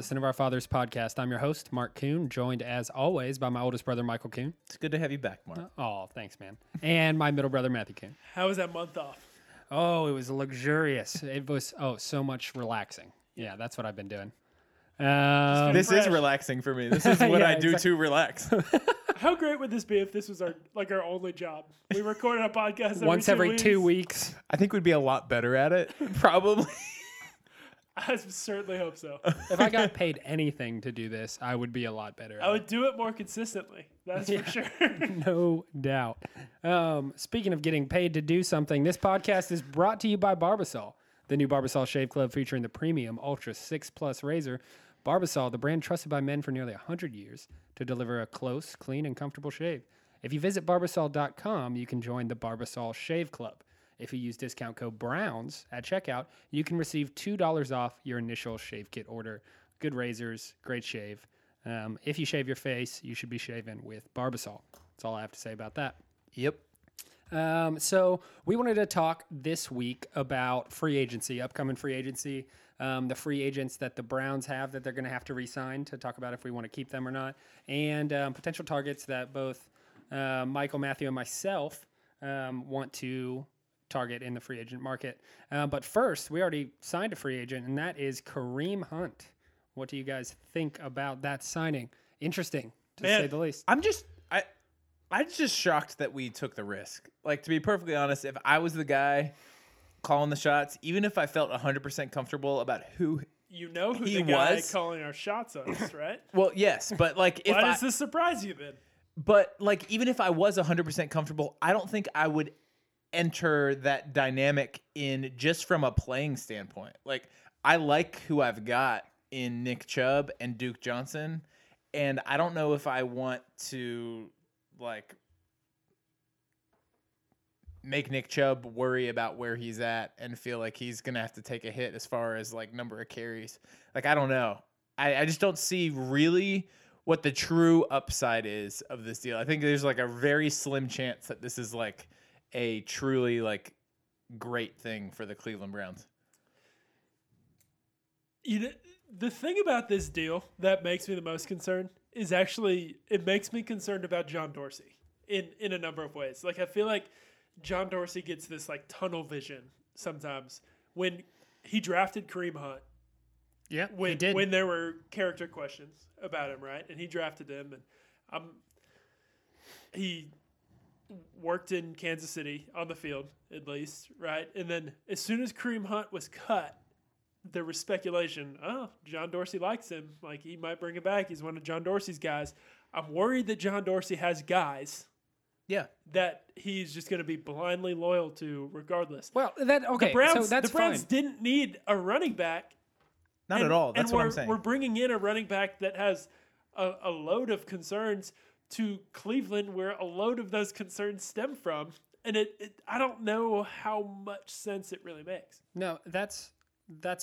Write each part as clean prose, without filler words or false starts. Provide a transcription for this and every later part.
the Sin of Our Fathers podcast. I'm your host, Mark Kuhn, joined as always by my oldest brother, Michael Kuhn. It's good to have you back, Mark. Oh, thanks, man. And my middle brother, Matthew Kuhn. How was that month off? Oh, it was luxurious. It was, so much relaxing. Yeah, that's what I've been doing. This is relaxing for me. This is what I do to relax. How great would this be if this was our only job? We recorded a podcast once every two weeks. I think we'd be a lot better at it, probably. I certainly hope so. If I got paid anything to do this, I would be a lot better. I would do it more consistently. That's for sure. No doubt. Speaking of getting paid to do something, this podcast is brought to you by Barbasol, the new Barbasol Shave Club featuring the premium Ultra 6 Plus razor. Barbasol, the brand trusted by men for nearly 100 years to deliver a close, clean, and comfortable shave. If you visit Barbasol.com, you can join the Barbasol Shave Club. If you use discount code BROWNS at checkout, you can receive $2 off your initial shave kit order. Good razors, great shave. If you shave your face, you should be shaven with Barbasol. That's all I have to say about that. Yep. So we wanted to talk this week about free agency, upcoming free agency, the free agents that the Browns have that they're going to have to re-sign, to talk about if we want to keep them or not, and potential targets that both Michael, Matthew, and myself want to target in the free agent market. But first, we already signed a free agent, and that is Kareem Hunt. What do you guys think about that signing? Interesting, to say the least. I'm just shocked that we took the risk. Like, to be perfectly honest, if I was the guy calling the shots, even if I felt 100% comfortable about who he was calling our shots on us, right? Well, yes, but like, why does this surprise you then? But like, even if I was 100% comfortable, I don't think I would enter that dynamic in just from a playing standpoint. Like, I like who I've got in Nick Chubb and Duke Johnson, and I don't know if I want to like make Nick Chubb worry about where he's at and feel like he's going to have to take a hit as far as like number of carries. Like, I don't know. I just don't see really what the true upside is of this deal. I think there's like a very slim chance that this is like a truly like great thing for the Cleveland Browns. The thing about this deal that makes me the most concerned is actually, it makes me concerned about John Dorsey in a number of ways. Like, I feel like John Dorsey gets this like tunnel vision sometimes. When he drafted Kareem Hunt, yeah, when he did, when there were character questions about him, right? And he drafted him, and he worked in Kansas City on the field at least, right? And then as soon as Kareem Hunt was cut, there was speculation, John Dorsey likes him. Like, he might bring him back. He's one of John Dorsey's guys. I'm worried that John Dorsey has guys that he's just going to be blindly loyal to regardless. Well, the Browns didn't need a running back. Not at all. That's what I'm saying. We're bringing in a running back that has a load of concerns to Cleveland, where a load of those concerns stem from. And I don't know how much sense it really makes. No, that's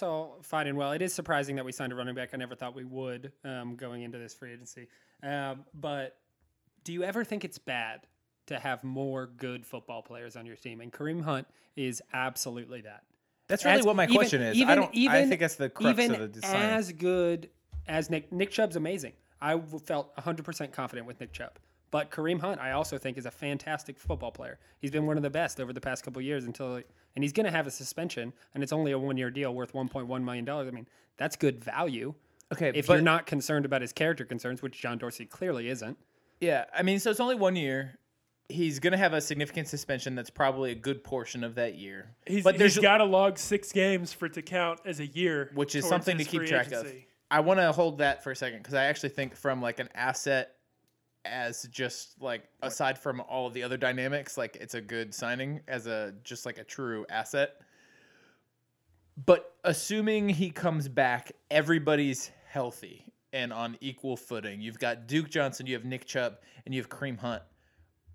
all fine and well. It is surprising that we signed a running back. I never thought we would going into this free agency. But do you ever think it's bad to have more good football players on your team? And Kareem Hunt is absolutely that. That's really what my question is. I think that's the crux of the signing. As good as Nick Chubb's amazing. I felt 100% confident with Nick Chubb. But Kareem Hunt, I also think, is a fantastic football player. He's been one of the best over the past couple of years and he's going to have a suspension, and it's only a one-year deal worth $1.1 million. I mean, that's good value. Okay, if you're not concerned about his character concerns, which John Dorsey clearly isn't. Yeah, I mean, so it's only 1 year. He's going to have a significant suspension that's probably a good portion of that year. He's got to log 6 games for it to count as a year. Which is something to keep track of. I want to hold that for a second, because I actually think from like an asset, as just like aside from all of the other dynamics, like it's a good signing as a true asset. But assuming he comes back, everybody's healthy and on equal footing. You've got Duke Johnson, you have Nick Chubb, and you have Kareem Hunt.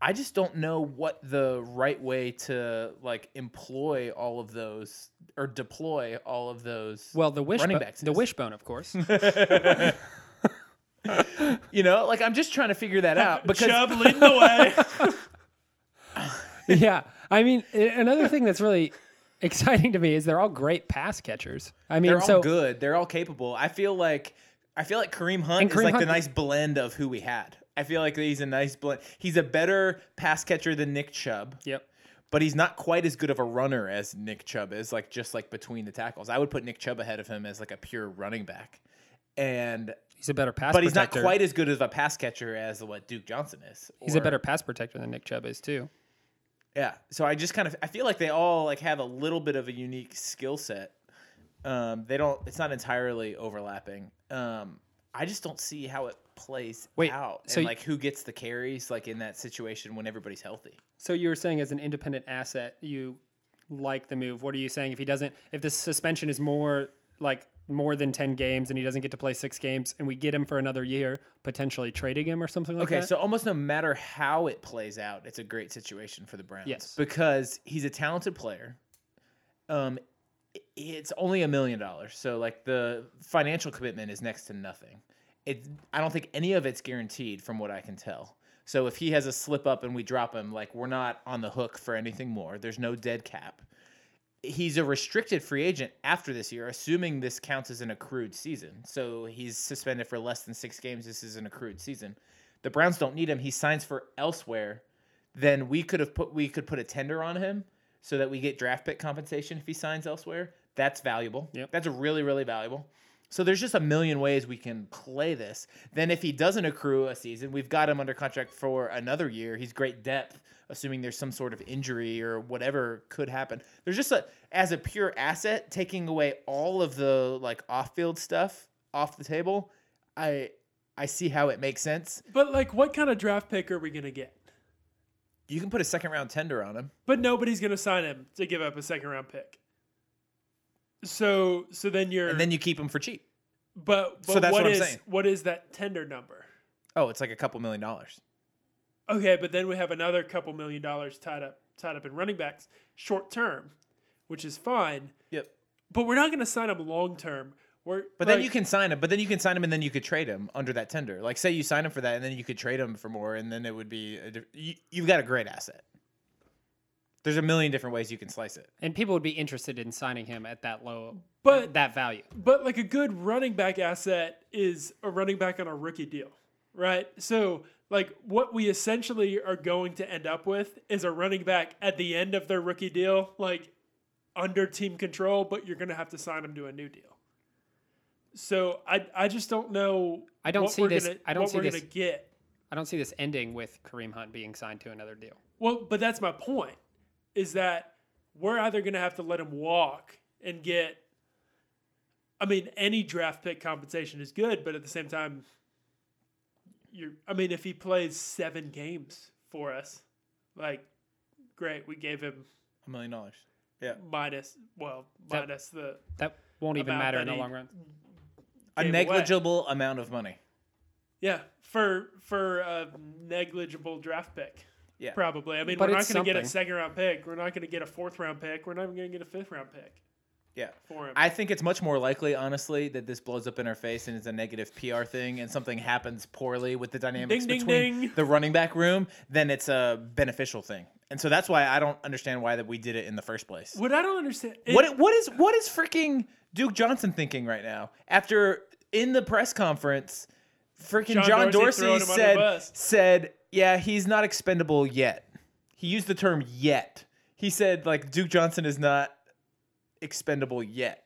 I just don't know what the right way to like employ all of those or deploy all of those. Well, the wishbone, of course. You know, like, I'm just trying to figure that out because Chubb leading the way. Yeah, I mean, another thing that's really exciting to me is they're all great pass catchers. I mean, they're all good. They're all capable. I feel like I feel like Kareem Hunt is like the nice blend of who we had. I feel like he's a nice blend. He's a better pass catcher than Nick Chubb. Yep. But he's not quite as good of a runner as Nick Chubb is, like just like between the tackles. I would put Nick Chubb ahead of him as like a pure running back. And he's a better pass protector. But he's not quite as good of a pass catcher as what Duke Johnson is. He's a better pass protector than Nick Chubb is too. Yeah. So I just kind of, I feel like they all like have a little bit of a unique skill set. It's not entirely overlapping. I just don't see how it plays out and like who gets the carries like in that situation when everybody's healthy. So you were saying as an independent asset, you like the move. What are you saying if he doesn't, if the suspension is more than 10 games and he doesn't get to play 6 games and we get him for another year, potentially trading him or something like that? Okay, so almost no matter how it plays out, it's a great situation for the Browns. Yes. Because he's a talented player. It's only $1 million. So like the financial commitment is next to nothing. I don't think any of it's guaranteed from what I can tell. So if he has a slip up and we drop him, like we're not on the hook for anything more. There's no dead cap. He's a restricted free agent after this year, assuming this counts as an accrued season. So he's suspended for less than 6 games. This is an accrued season. The Browns don't need him. He signs for elsewhere. Then we could put a tender on him so that we get draft pick compensation if he signs elsewhere. That's valuable. Yep. That's really, really valuable. So there's just a million ways we can play this. Then if he doesn't accrue a season, we've got him under contract for another year. He's great depth, assuming there's some sort of injury or whatever could happen. There's just as a pure asset, taking away all of the like off-field stuff off the table, I see how it makes sense. But like what kind of draft pick are we going to get? You can put a second-round tender on him. But nobody's going to sign him to give up a second-round pick. So then you're... And then you keep them for cheap. But so that's what I'm saying. What is that tender number? Oh, it's like a couple $1 million. Okay, but then we have another couple $1 million tied up in running backs short term, which is fine. Yep. But we're not going to sign them long term. But then you can sign him and then you could trade him under that tender. Like say you sign him for that and then you could trade him for more and then it would be... You've got a great asset. There's a million different ways you can slice it. And people would be interested in signing him at that low, but that value. But like a good running back asset is a running back on a rookie deal, right? So like what we essentially are going to end up with is a running back at the end of their rookie deal, like under team control, but you're going to have to sign him to a new deal. So I just don't know what we're going to get. I don't see this ending with Kareem Hunt being signed to another deal. Well, but that's my point. Is that we're either going to have to let him walk and get, I mean, any draft pick compensation is good, but at the same time, if he plays 7 games for us, like, great, we gave him $1 million. Yeah, minus that won't even matter in the long run. A negligible amount of money. Yeah, for a negligible draft pick. Yeah. Probably. I mean, but we're not going to get a second-round pick. We're not going to get a fourth-round pick. We're not even going to get a fifth-round pick. Yeah. For him. I think it's much more likely, honestly, that this blows up in our face and it's a negative PR thing and something happens poorly with the dynamics between the running back room than it's a beneficial thing. And so that's why I don't understand why that we did it in the first place. What I don't understand... What is freaking Duke Johnson thinking right now? After, in the press conference, freaking John Dorsey said... Yeah, he's not expendable yet. He used the term yet. He said, like, Duke Johnson is not expendable yet.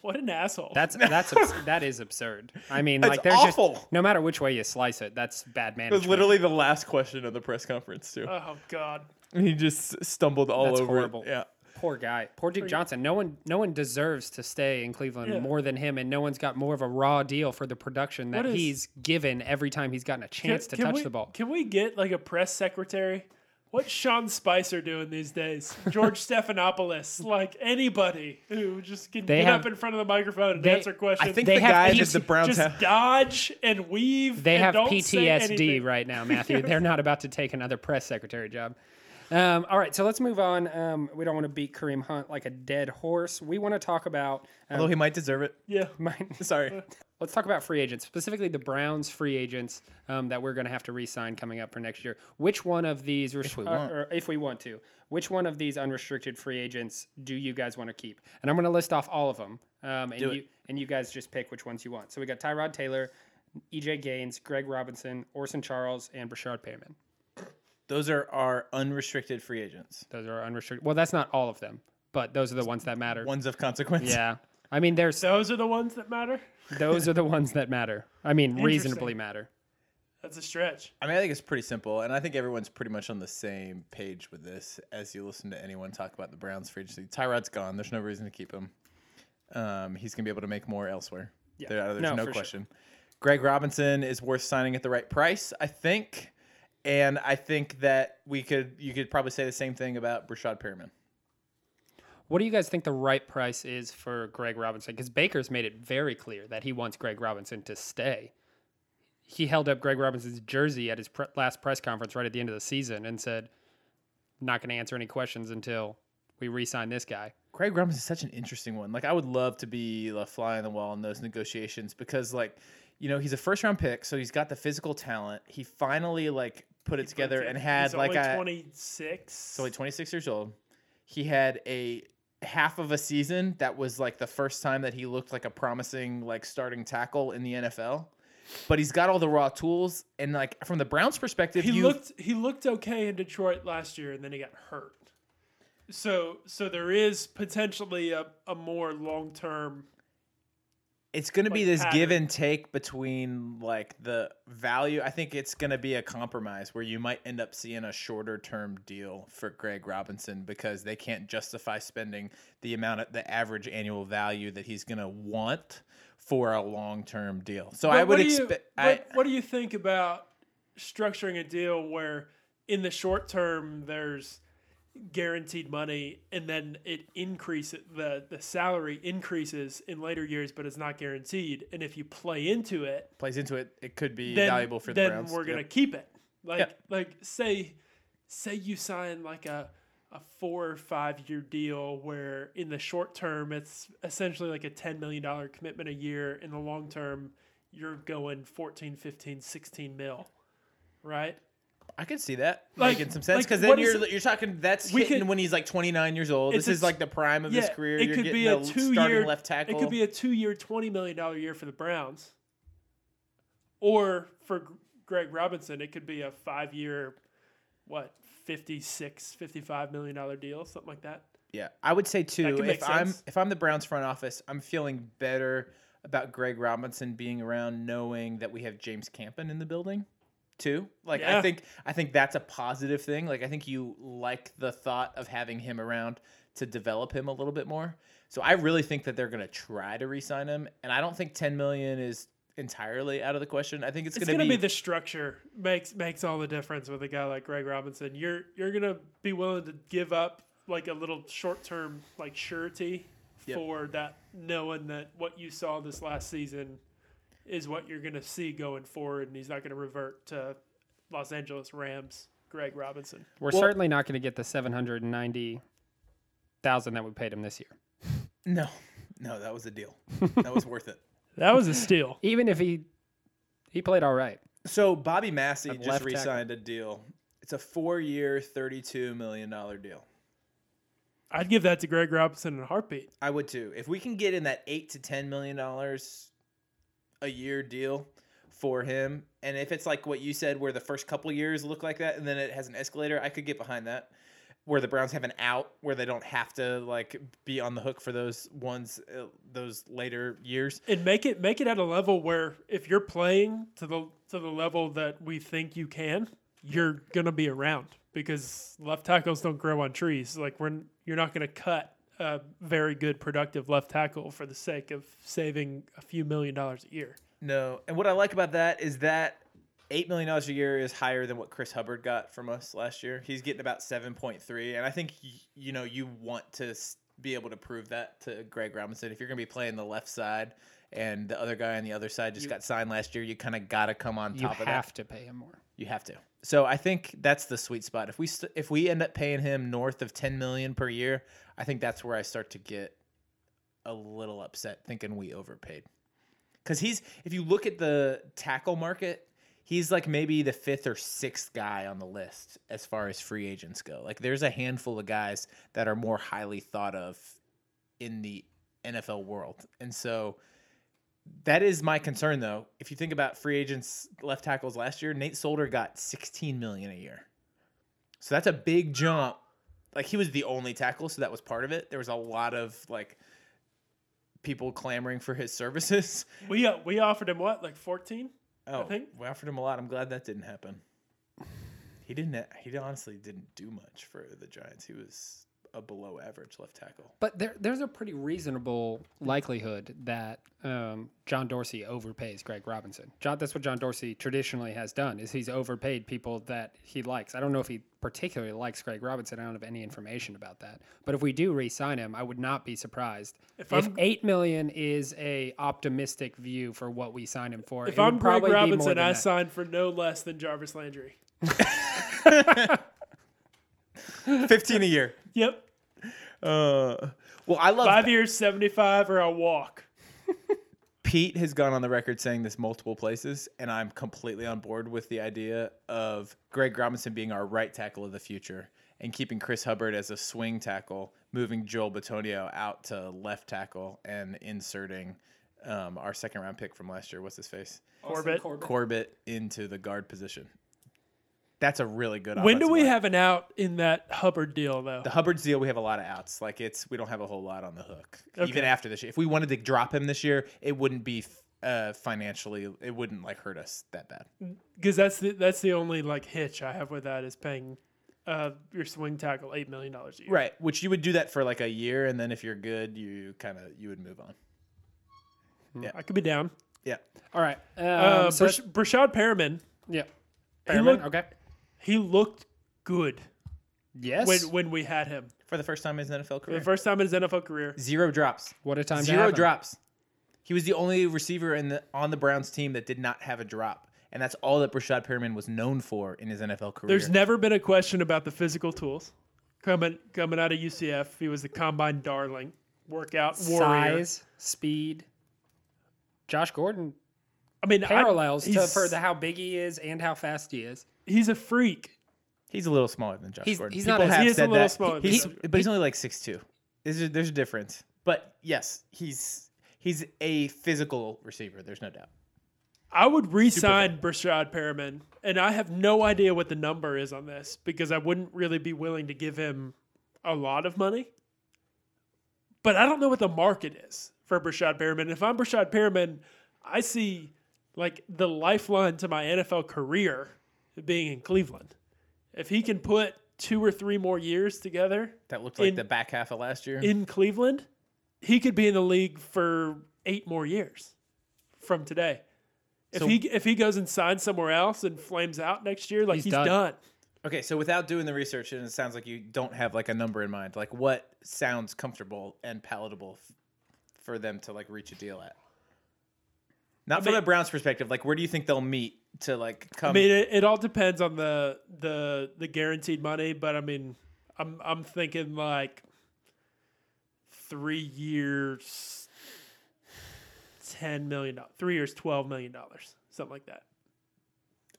What an asshole. That is absurd. I mean, like, there's awful. Just no matter which way you slice it, that's bad management. It was literally the last question of the press conference, too. Oh, God. He just stumbled all over. That's horrible. Yeah. Poor guy. Poor Duke Johnson. No one deserves to stay in Cleveland more than him, and no one's got more of a raw deal for the production that he's given every time he's gotten a chance to touch the ball. Can we get like a press secretary? What's Sean Spicer doing these days? George Stephanopoulos, like anybody who just can get up in front of the microphone and answer questions. I think the guys at the Browns just dodge and weave. They have PTSD right now, Matthew. They're not about to take another press secretary job. All right, so let's move on. We don't want to beat Kareem Hunt like a dead horse. We want to talk about... although he might deserve it. Yeah. Sorry. Let's talk about free agents, specifically the Browns free agents that we're going to have to re-sign coming up for next year. Which one of these... if we want to. Which one of these unrestricted free agents do you guys want to keep? And I'm going to list off all of them. And you guys just pick which ones you want. So we got Tyrod Taylor, EJ Gaines, Greg Robinson, Orson Charles, and Breshad Perriman. Those are our unrestricted free agents. Those are unrestricted. Well, that's not all of them, but those are the ones that matter. Ones of consequence. Yeah. I mean, there's... Those are the ones that matter? Those are the ones that matter. I mean, reasonably matter. That's a stretch. I mean, I think it's pretty simple, and I think everyone's pretty much on the same page with this as you listen to anyone talk about the Browns free agency. Tyrod's gone. There's no reason to keep him. He's going to be able to make more elsewhere. Yeah. There's no question. Sure. Greg Robinson is worth signing at the right price, I think. And I think that you could probably say the same thing about Breshad Perriman. What do you guys think the right price is for Greg Robinson? Because Baker's made it very clear that he wants Greg Robinson to stay. He held up Greg Robinson's jersey at his last press conference right at the end of the season and said, not going to answer any questions until we re-sign this guy. Greg Robinson is such an interesting one. Like, I would love to be a fly on the wall in those negotiations because, like, you know, he's a first-round pick, so he's got the physical talent. He finally, like, put it together and had, like, a... He's only 26. He's only 26 years old. He had a half of a season that was, like, the first time that he looked like a promising, like, starting tackle in the NFL. But he's got all the raw tools, and, like, from the Browns' perspective... He looked okay in Detroit last year, and then he got hurt. So there is potentially a more long-term... It's going to be this give and take between, like, the value. I think it's going to be a compromise where you might end up seeing a shorter-term deal for Greg Robinson because they can't justify spending the amount of the average annual value that he's going to want for a long-term deal. So but I would expect... What do you think about structuring a deal where in the short term there's guaranteed money, and then it increases, the salary increases in later years, but it's not guaranteed. And if you plays into it, it could be valuable for the Browns. Then we're gonna keep it. Say you sign like a 4 or 5 year deal where in the short term it's essentially like a $10 million commitment a year. In the long term, you're going 14, 15, 16 mil, right? I could see that making some sense because then you're talking that's hitting when he's like 29 years old. This is like the prime of his career. It could be a starting left tackle. It could be a 2 year, $20 million year for the Browns, or for Greg Robinson, it could be a 5 year, $55 million deal, something like that. Yeah, I would say too. If I'm the Browns front office, I'm feeling better about Greg Robinson being around, knowing that we have James Campen in the building. Too. Like, yeah. I think that's a positive thing. Like, I think you like the thought of having him around to develop him a little bit more. So I really think that they're going to try to re-sign him, and I don't think $10 million is entirely out of the question. I think it's going to be the structure makes all the difference with a guy like Greg Robinson. You're going to be willing to give up like a little short-term like surety for that, knowing that what you saw this last season is what you're going to see going forward, and he's not going to revert to Los Angeles Rams Greg Robinson. We're certainly not going to get the $790,000 that we paid him this year. No, that was a deal. That was worth it. That was a steal. Even if he played all right. So Bobby Massey just re-signed a deal. It's a 4 year, $32 million deal. I'd give that to Greg Robinson in a heartbeat. I would too. If we can get in that $8 to $10 million a year deal for him, and if it's like what you said where the first couple of years look like that and then it has an escalator, I could get behind that, where the Browns have an out where they don't have to like be on the hook for those later years, and make it at a level where if you're playing to the level that we think you can, you're gonna be around, because left tackles don't grow on trees. Like, you're not gonna cut a very good, productive left tackle for the sake of saving a few $1 million a year. No. And what I like about that is that $8 million a year is higher than what Chris Hubbard got from us last year. He's getting about 7.3. And I think, you know, you want to be able to prove that to Greg Robinson. If you're going to be playing the left side and the other guy on the other side just got signed last year, you kind of got to come on top of that. You have to pay him more. You have to. So I think that's the sweet spot. If we end up paying him north of $10 million per year, I think that's where I start to get a little upset, thinking we overpaid. Because if you look at the tackle market, he's like maybe the fifth or sixth guy on the list as far as free agents go. Like there's a handful of guys that are more highly thought of in the NFL world. And so that is my concern, though. If you think about free agents left tackles last year, Nate Solder got $16 million a year. So that's a big jump. Like he was the only tackle, so that was part of it. There was a lot of like people clamoring for his services. We offered him what? Like 14? Oh, I think we offered him a lot. I'm glad that didn't happen. He honestly didn't do much for the Giants. He was a below average left tackle. But there's a pretty reasonable likelihood that John Dorsey overpays Greg Robinson. That's what John Dorsey traditionally has done, is he's overpaid people that he likes. I don't know if he particularly likes Greg Robinson. I don't have any information about that. But if we do re-sign him, I would not be surprised. If $8 million is a optimistic view for what we sign him for. If I'm Greg Robinson, I sign for no less than Jarvis Landry. 15 a year. Yep. Well, I love 5 years, 75, or I'll walk. Pete has gone on the record saying this multiple places, and I'm completely on board with the idea of Greg Robinson being our right tackle of the future and keeping Chris Hubbard as a swing tackle, moving Joel Bitonio out to left tackle, and inserting our second round pick from last year. What's his face? Corbett into the guard position. That's a really good. When do we have an out in that Hubbard deal, though? The Hubbard's deal, we have a lot of outs. Like we don't have a whole lot on the hook, okay. Even after this year. If we wanted to drop him this year, it wouldn't be financially. It wouldn't like hurt us that bad. Because that's the only like hitch I have with that is paying your swing tackle $8 million a year. Right, which you would do that for like a year, and then if you're good, you would move on. Yeah, I could be down. Yeah. All right. So Breshad Perriman. Yeah. Perriman. Okay. He looked good. Yes. When we had him. For the first time in his NFL career. For the first time in his NFL career. 0 drops. What a time. 0 drops. He was the only receiver on the Browns team that did not have a drop. And that's all that Breshad Perriman was known for in his NFL career. There's never been a question about the physical tools. Coming out of UCF, he was the combine darling. Workout warrior. Size, speed. Josh Gordon. I mean, parallels for how big he is and how fast he is. He's a freak. He's a little smaller than Josh Gordon. He's people not have he is said a little that. Smaller. But he's only like 6'2". There's a difference. But yes, he's a physical receiver. There's no doubt. I would re-sign Breshad Perriman, and I have no idea what the number is on this because I wouldn't really be willing to give him a lot of money. But I don't know what the market is for Breshad Perriman. If I'm Breshad Perriman, I see like the lifeline to my NFL career being in Cleveland. If he can put 2 or 3 more years together. That looked like the back half of last year. In Cleveland, he could be in the league for 8 more years from today. If he goes and signs somewhere else and flames out next year, like he's done. Okay, so without doing the research, and it sounds like you don't have like a number in mind, like what sounds comfortable and palatable for them to like reach a deal at? Not from the Browns' perspective. Like, where do you think they'll meet to like come? I mean, it all depends on the guaranteed money, but I mean, I'm thinking like 3 years, $10 million, 3 years, $12 million, something like that.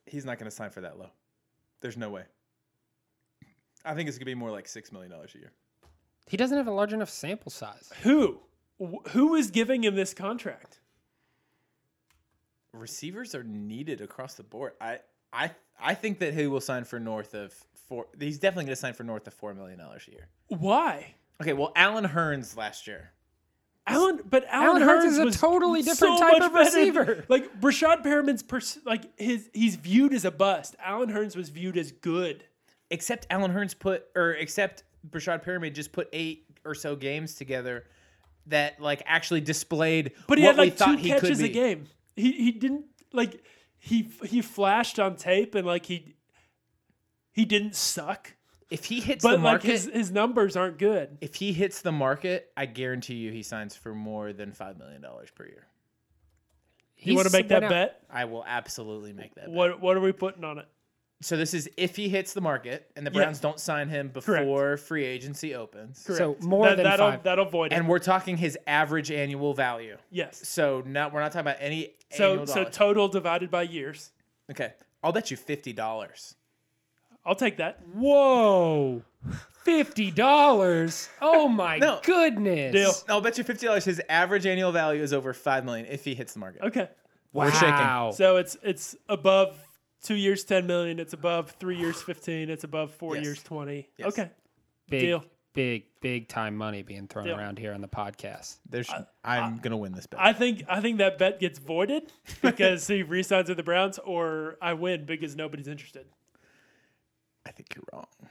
He's not going to sign for that low. There's no way. I think it's going to be more like $6 million a year. He doesn't have a large enough sample size. Who is giving him this contract? Receivers are needed across the board. I think that he will sign for north of $4. He's definitely going to sign for north of $4 million a year. Why? Okay, well, Alan Hearst last year. Alan Hearst is a totally different type of receiver. Like Breshad Perriman's he's viewed as a bust. Alan Hearst was viewed as good. Except Breshad Perriman just put 8 or so games together that like actually displayed what we thought he could be. But he had like 2 catches a game. He didn't like he flashed on tape and like he didn't suck. If he hits the market, like his numbers aren't good. If he hits the market, I guarantee you he signs for more than $5 million per year. You want to make that bet? I will absolutely make that bet. What are we putting on it? So this is if he hits the market and the Browns don't sign him before free agency opens. So more than five. That'll void it. And we're talking his average annual value. Yes. So not we're not talking about any annual dollars. So total divided by years. Okay. I'll bet you $50. I'll take that. Whoa. $50? Oh, my goodness. Deal. I'll bet you $50. His average annual value is over $5 million if he hits the market. Okay. Wow. We're shaking. So it's above... 2 years, $10 million. It's above 3 years, 15. It's above four years, 20. Yes. Okay, deal. Big time money being thrown around here on the podcast. There's, I'm gonna win this bet. I think that bet gets voided because he re-signs with the Browns, or I win because nobody's interested. I think you're wrong. No.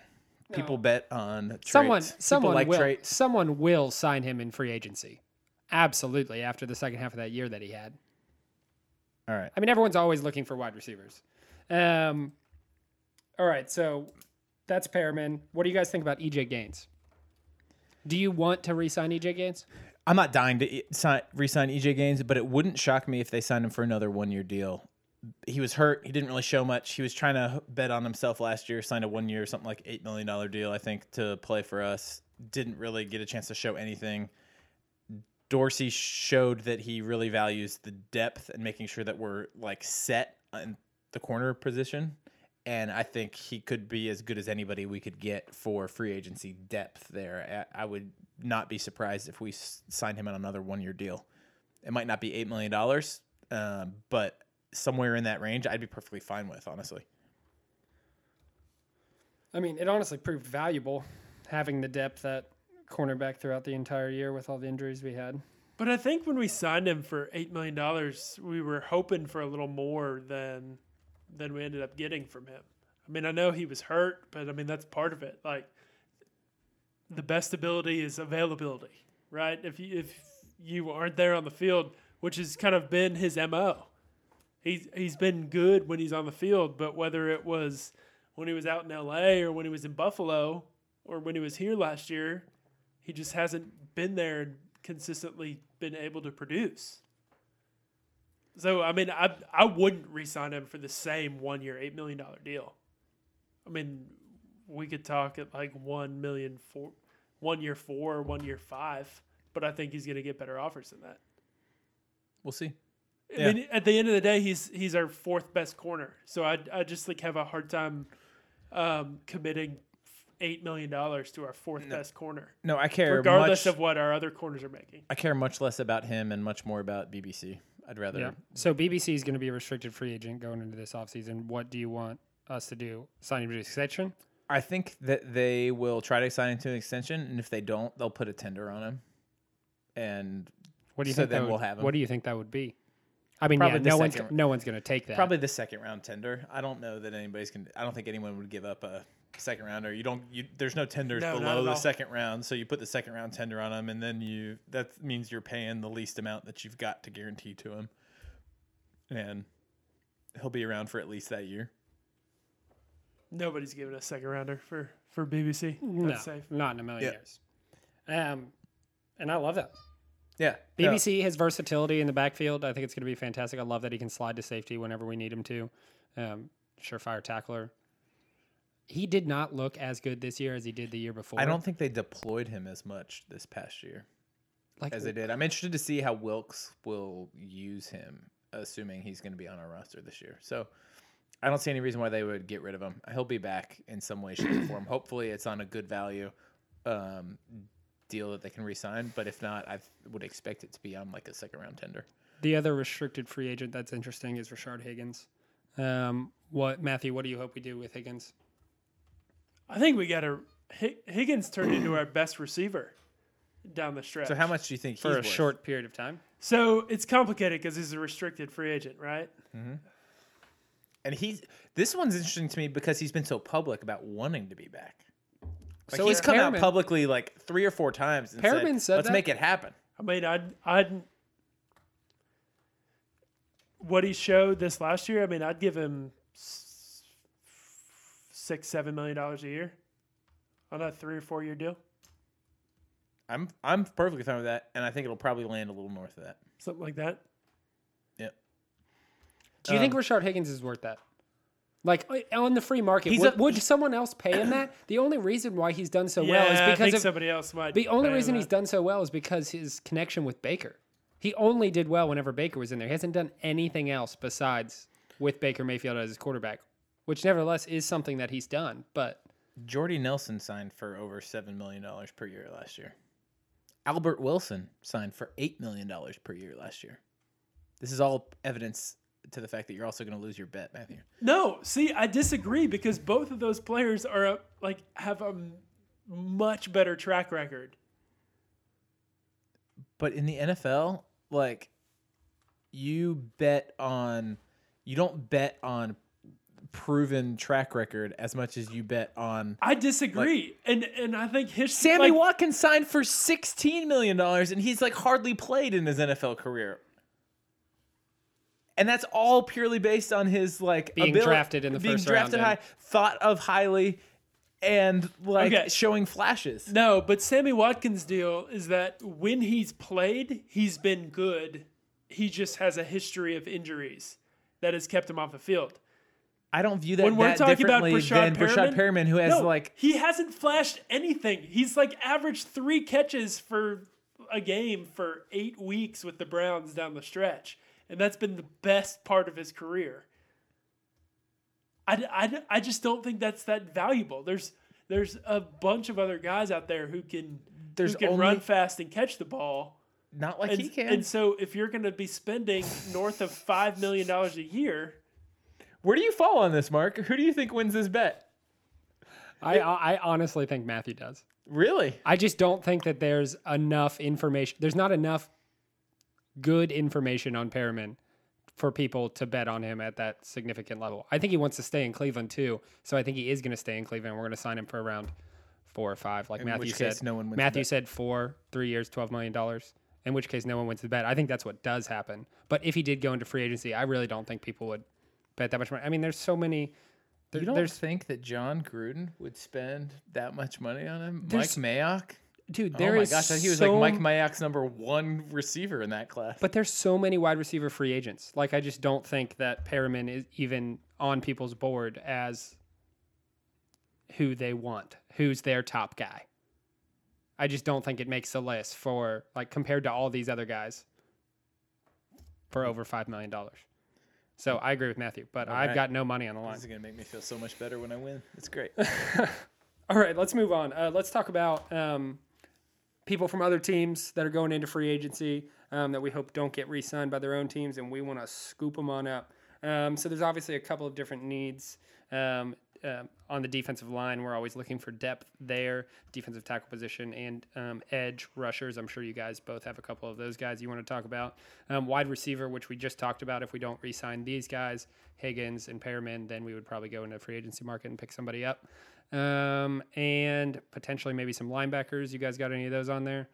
People bet on traits. Someone will sign him in free agency. Absolutely, after the second half of that year that he had. All right. I mean, everyone's always looking for wide receivers. All right, so that's Perriman. What do you guys think about EJ Gaines? Do you want to re-sign EJ Gaines? I'm not dying to re-sign EJ Gaines, but it wouldn't shock me if they signed him for another one-year deal. He was hurt. He didn't really show much. He was trying to bet on himself last year, signed a one-year, something like $8 million deal, I think, to play for us. Didn't really get a chance to show anything. Dorsey showed that he really values the depth and making sure that we're like set and the corner position, and I think he could be as good as anybody we could get for free agency depth there. I would not be surprised if we sign him on another one-year deal. It might not be $8 million, but somewhere in that range I'd be perfectly fine with, honestly. I mean, it honestly proved valuable having the depth at cornerback throughout the entire year with all the injuries we had. But I think when we signed him for $8 million, we were hoping for a little more than we ended up getting from him. I mean, I know he was hurt, but I mean, that's part of it. Like, the best ability is availability, right? If you aren't there on the field, which has kind of been his MO. He's been good when he's on the field, but whether it was when he was out in LA or when he was in Buffalo or when he was here last year, he just hasn't been there and consistently been able to produce. So, I mean, I wouldn't re-sign him for the same one-year, $8 million deal. I mean, we could talk at like $1 million, 1 year 4, 1 year 5, but I think he's going to get better offers than that. We'll see. I mean, at the end of the day, he's our fourth best corner. So I just like have a hard time committing $8 million to our fourth best corner. No, I care regardless of what our other corners are making. I care much less about him and much more about BBC. I'd rather. Yeah. So BBC is going to be a restricted free agent going into this offseason. What do you want us to do? Sign him to an extension? I think that they will try to sign him to an extension, and if they don't, they'll put a tender on him. And what do you think? Then we'll have him. What do you think that would be? I mean, no one's going to take that. Probably the second round tender. I don't know that anybody's going. I don't think anyone would give up a second rounder. There's no tenders below the second round, so you put the second round tender on him, and then that means you're paying the least amount that you've got to guarantee to him, and he'll be around for at least that year. Nobody's giving a second rounder for BBC. No, that's safe. Not in a million years. And I love that. Yeah, BBC, his versatility in the backfield, I think it's going to be fantastic. I love that he can slide to safety whenever we need him to. Surefire tackler. He did not look as good this year as he did the year before. I don't think they deployed him as much this past year as they did. I'm interested to see how Wilkes will use him, assuming he's going to be on our roster this year. So I don't see any reason why they would get rid of him. He'll be back in some way, shape, or form. Hopefully it's on a good value deal that they can re-sign, but if not, I would expect it to be on like a second-round tender. The other restricted free agent that's interesting is Rashard Higgins. Matthew, what do you hope we do with Higgins? I think we got Higgins turned into our best receiver down the stretch. So how much do you think he's worth? Short period of time? So it's complicated because he's a restricted free agent, right? Mm-hmm. And this one's interesting to me because he's been so public about wanting to be back. Like so he's come out publicly like 3 or 4 times and said let's make it happen. I mean, what he showed this last year, I mean, I'd give him $6-7 million a year on a 3 or 4 year deal. I'm perfectly fine with that, and I think it'll probably land a little north of that. Something like that. Yep. Do you think Rashard Higgins is worth that? Like, on the free market, would someone else pay him that? The only reason why he's done so well is because somebody else might. The only reason he's done so well is because his connection with Baker. He only did well whenever Baker was in there. He hasn't done anything else besides with Baker Mayfield as his quarterback, which nevertheless is something that he's done. But Jordy Nelson signed for over $7 million per year last year. Albert Wilson signed for $8 million per year last year. This is all evidence to the fact that you're also going to lose your bet, Matthew. No, see, I disagree because both of those players are like have a much better track record. But in the NFL, like you don't bet on proven track record as much as you bet on. I disagree, like, and I think his Sammy Watkins signed for $16 million, and he's like hardly played in his NFL career. And that's all purely based on his like being ability, drafted in the first round, being drafted high, thought of highly, and like showing flashes. No, but Sammy Watkins' deal is that when he's played, he's been good. He just has a history of injuries that has kept him off the field. I don't view that when we're talking differently about Breshad Perriman, who has he hasn't flashed anything. He's like averaged 3 catches for a game for 8 weeks with the Browns down the stretch. And that's been the best part of his career. I just don't think that's that valuable. There's a bunch of other guys out there who can run fast and catch the ball. Not like he can. And so if you're going to be spending north of $5 million a year. Where do you fall on this, Mark? Who do you think wins this bet? I honestly think Matthew does. Really? I just don't think that there's enough information. There's not enough good information on Perriman for people to bet on him at that significant level. I think he wants to stay in Cleveland too, so I think he is going to stay in Cleveland. We're going to sign him for around 4 or 5, like Matthew said. Matthew said 4, 3 years, $12 million. In which case, no one wins the bet. I think that's what does happen. But if he did go into free agency, I really don't think people would bet that much money. I mean, there's so many. You don't think that John Gruden would spend that much money on him? Mike Mayock. Dude, he was like Mike Mayock's number 1 receiver in that class. But there's so many wide receiver free agents. Like, I just don't think that Perriman is even on people's board as who they want, who's their top guy. I just don't think it makes a list for, like, compared to all these other guys for over $5 million. So I agree with Matthew, but I've got no money on the line. This is going to make me feel so much better when I win. It's great. All right, let's move on. Let's talk about... people from other teams that are going into free agency that we hope don't get re-signed by their own teams, and we want to scoop them on up. So there's obviously a couple of different needs on the defensive line. We're always looking for depth there, defensive tackle position, and edge rushers. I'm sure you guys both have a couple of those guys you want to talk about. Wide receiver, which we just talked about. If we don't re-sign these guys, Higgins and Perriman, then we would probably go into the free agency market and pick somebody up. And potentially maybe some linebackers. You guys got any of those on there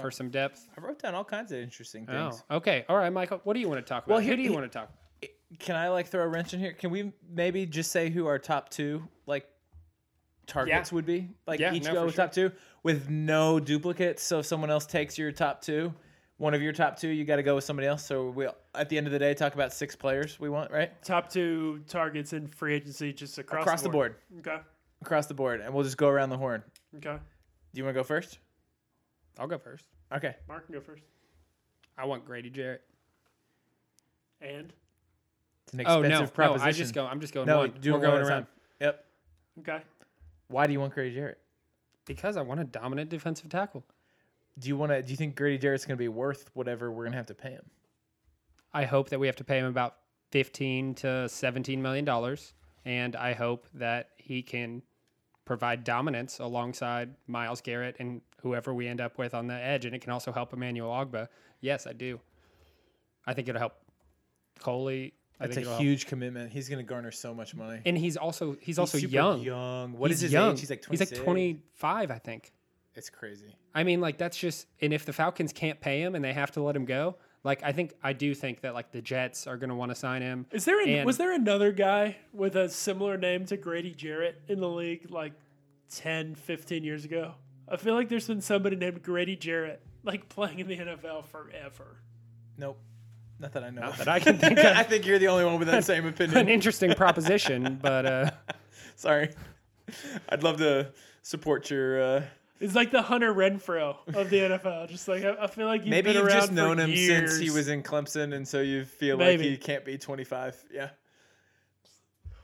for some depth? I wrote down all kinds of interesting things. Oh, okay. All right, Michael, what do you want to talk about? Well, who do you want to talk about? Can I throw a wrench in here? Can we maybe just say who our top 2 targets would be? Top 2 with no duplicates. So if someone else takes your top 2, one of your top 2, you got to go with somebody else. So we, at the end of the day, talk about 6 players we want, right? Top 2 targets in free agency just across the board. Okay. Across the board, and we'll just go around the horn. Okay. Do you want to go first? I'll go first. Okay. Mark can go first. I want Grady Jarrett. And? It's an expensive proposition. No, I'm just going one. We're going around. Yep. Okay. Why do you want Grady Jarrett? Because I want a dominant defensive tackle. Do you think Grady Jarrett's going to be worth whatever we're going to have to pay him? I hope that we have to pay him about $15 to $17 million, and I hope that he can provide dominance alongside Myles Garrett and whoever we end up with on the edge, and it can also help Emmanuel Ogba. Yes, I do. I think it'll help Coley. That's a huge commitment. He's going to garner so much money. And he's also super young. What is his age? He's like 26. He's like 25, I think. It's crazy. I mean, like, that's just – and if the Falcons can't pay him and they have to let him go, like, I do think that, like, the Jets are going to want to sign him. Was there another guy with a similar name to Grady Jarrett in the league, like, 10, 15 years ago? I feel like there's been somebody named Grady Jarrett, like, playing in the NFL forever. Nope. Not that I know. Not that I can think of. I think you're the only one with that same opinion. An interesting proposition, but... Sorry. I'd love to support your... It's like the Hunter Renfrow of the NFL. Just like, I feel like you've maybe been around for years. Maybe you've just known him since he was in Clemson, and so you feel like he can't be 25. Yeah.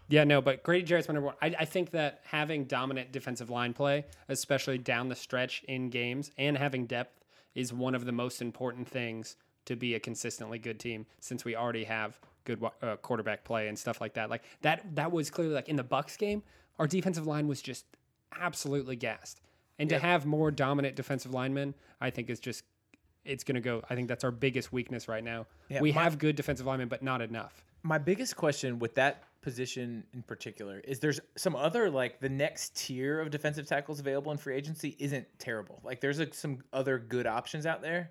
Yeah, no, but Grady Jarrett's my number one. I think that having dominant defensive line play, especially down the stretch in games, and having depth is one of the most important things to be a consistently good team, since we already have good quarterback play and stuff like that. Like that was clearly like in the Bucs game, our defensive line was just absolutely gassed. And to have more dominant defensive linemen, I think is just, it's going to go. I think that's our biggest weakness right now. Yeah, we have good defensive linemen, but not enough. My biggest question with that position in particular is there's some other, like the next tier of defensive tackles available in free agency isn't terrible. Like there's some other good options out there.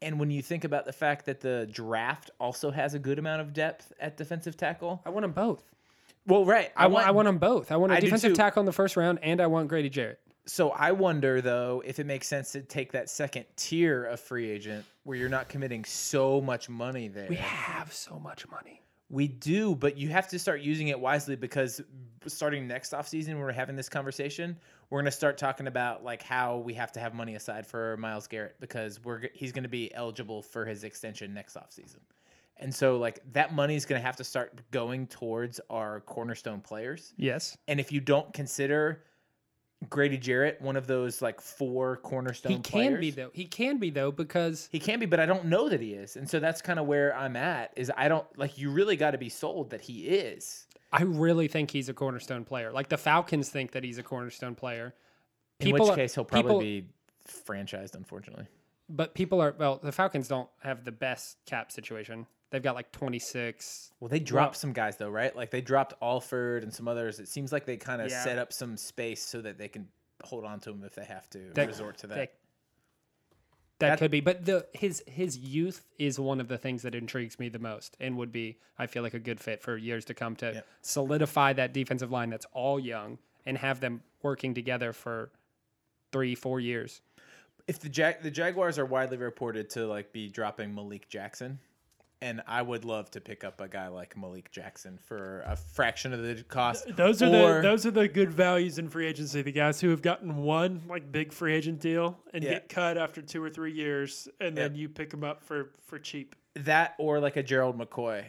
And when you think about the fact that the draft also has a good amount of depth at defensive tackle. I want them both. Well, right. I want them both. I want a defensive tackle in the first round, and I want Grady Jarrett. So I wonder, though, if it makes sense to take that second tier of free agent where you're not committing so much money there. We have so much money. We do, but you have to start using it wisely, because starting next offseason when we're having this conversation, we're going to start talking about like how we have to have money aside for Myles Garrett, because he's going to be eligible for his extension next offseason. And so like that money is going to have to start going towards our cornerstone players. Yes. And if you don't consider Grady Jarrett one of those like four cornerstone players. He can be, but I don't know that he is. And so that's kind of where I'm at, is I don't like, you really got to be sold that he is. I really think he's a cornerstone player. Like the Falcons think that he's a cornerstone player. In which case he'll probably be franchised, unfortunately. But the Falcons don't have the best cap situation. They've got like 26. Well, they dropped some guys though, right? Like they dropped Alford and some others. It seems like they kind of set up some space so that they can hold on to him if they have to resort to that. That could be. But his youth is one of the things that intrigues me the most, and would be, I feel like, a good fit for years to come to solidify that defensive line that's all young and have them working together for 3-4 years. If the Jaguars are widely reported to like be dropping Malik Jackson, and I would love to pick up a guy like Malik Jackson for a fraction of the cost. Those are the good values in free agency. The guys who have gotten one like big free agent deal and get cut after 2 or 3 years, and then you pick them up for cheap. That or like a Gerald McCoy.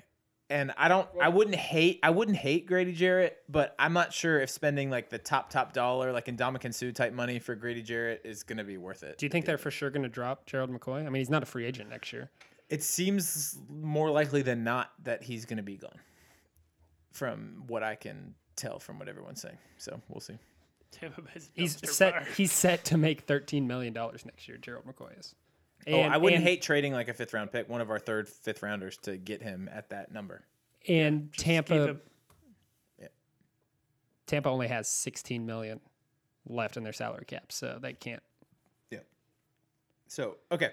And I wouldn't hate Grady Jarrett, but I'm not sure if spending like the top dollar, like Ndamukong Suh type money for Grady Jarrett, is going to be worth it. Do you think they're for sure going to drop Gerald McCoy? I mean, he's not a free agent next year. It seems more likely than not that he's going to be gone, from what I can tell from what everyone's saying. So we'll see. Tampa Bay's he's set to make $13 million next year, Gerald McCoy is. And, I wouldn't hate trading like a fifth-round pick, one of our third fifth-rounders, to get him at that number. And Tampa only has $16 million left in their salary cap, so they can't. Yeah. So, okay.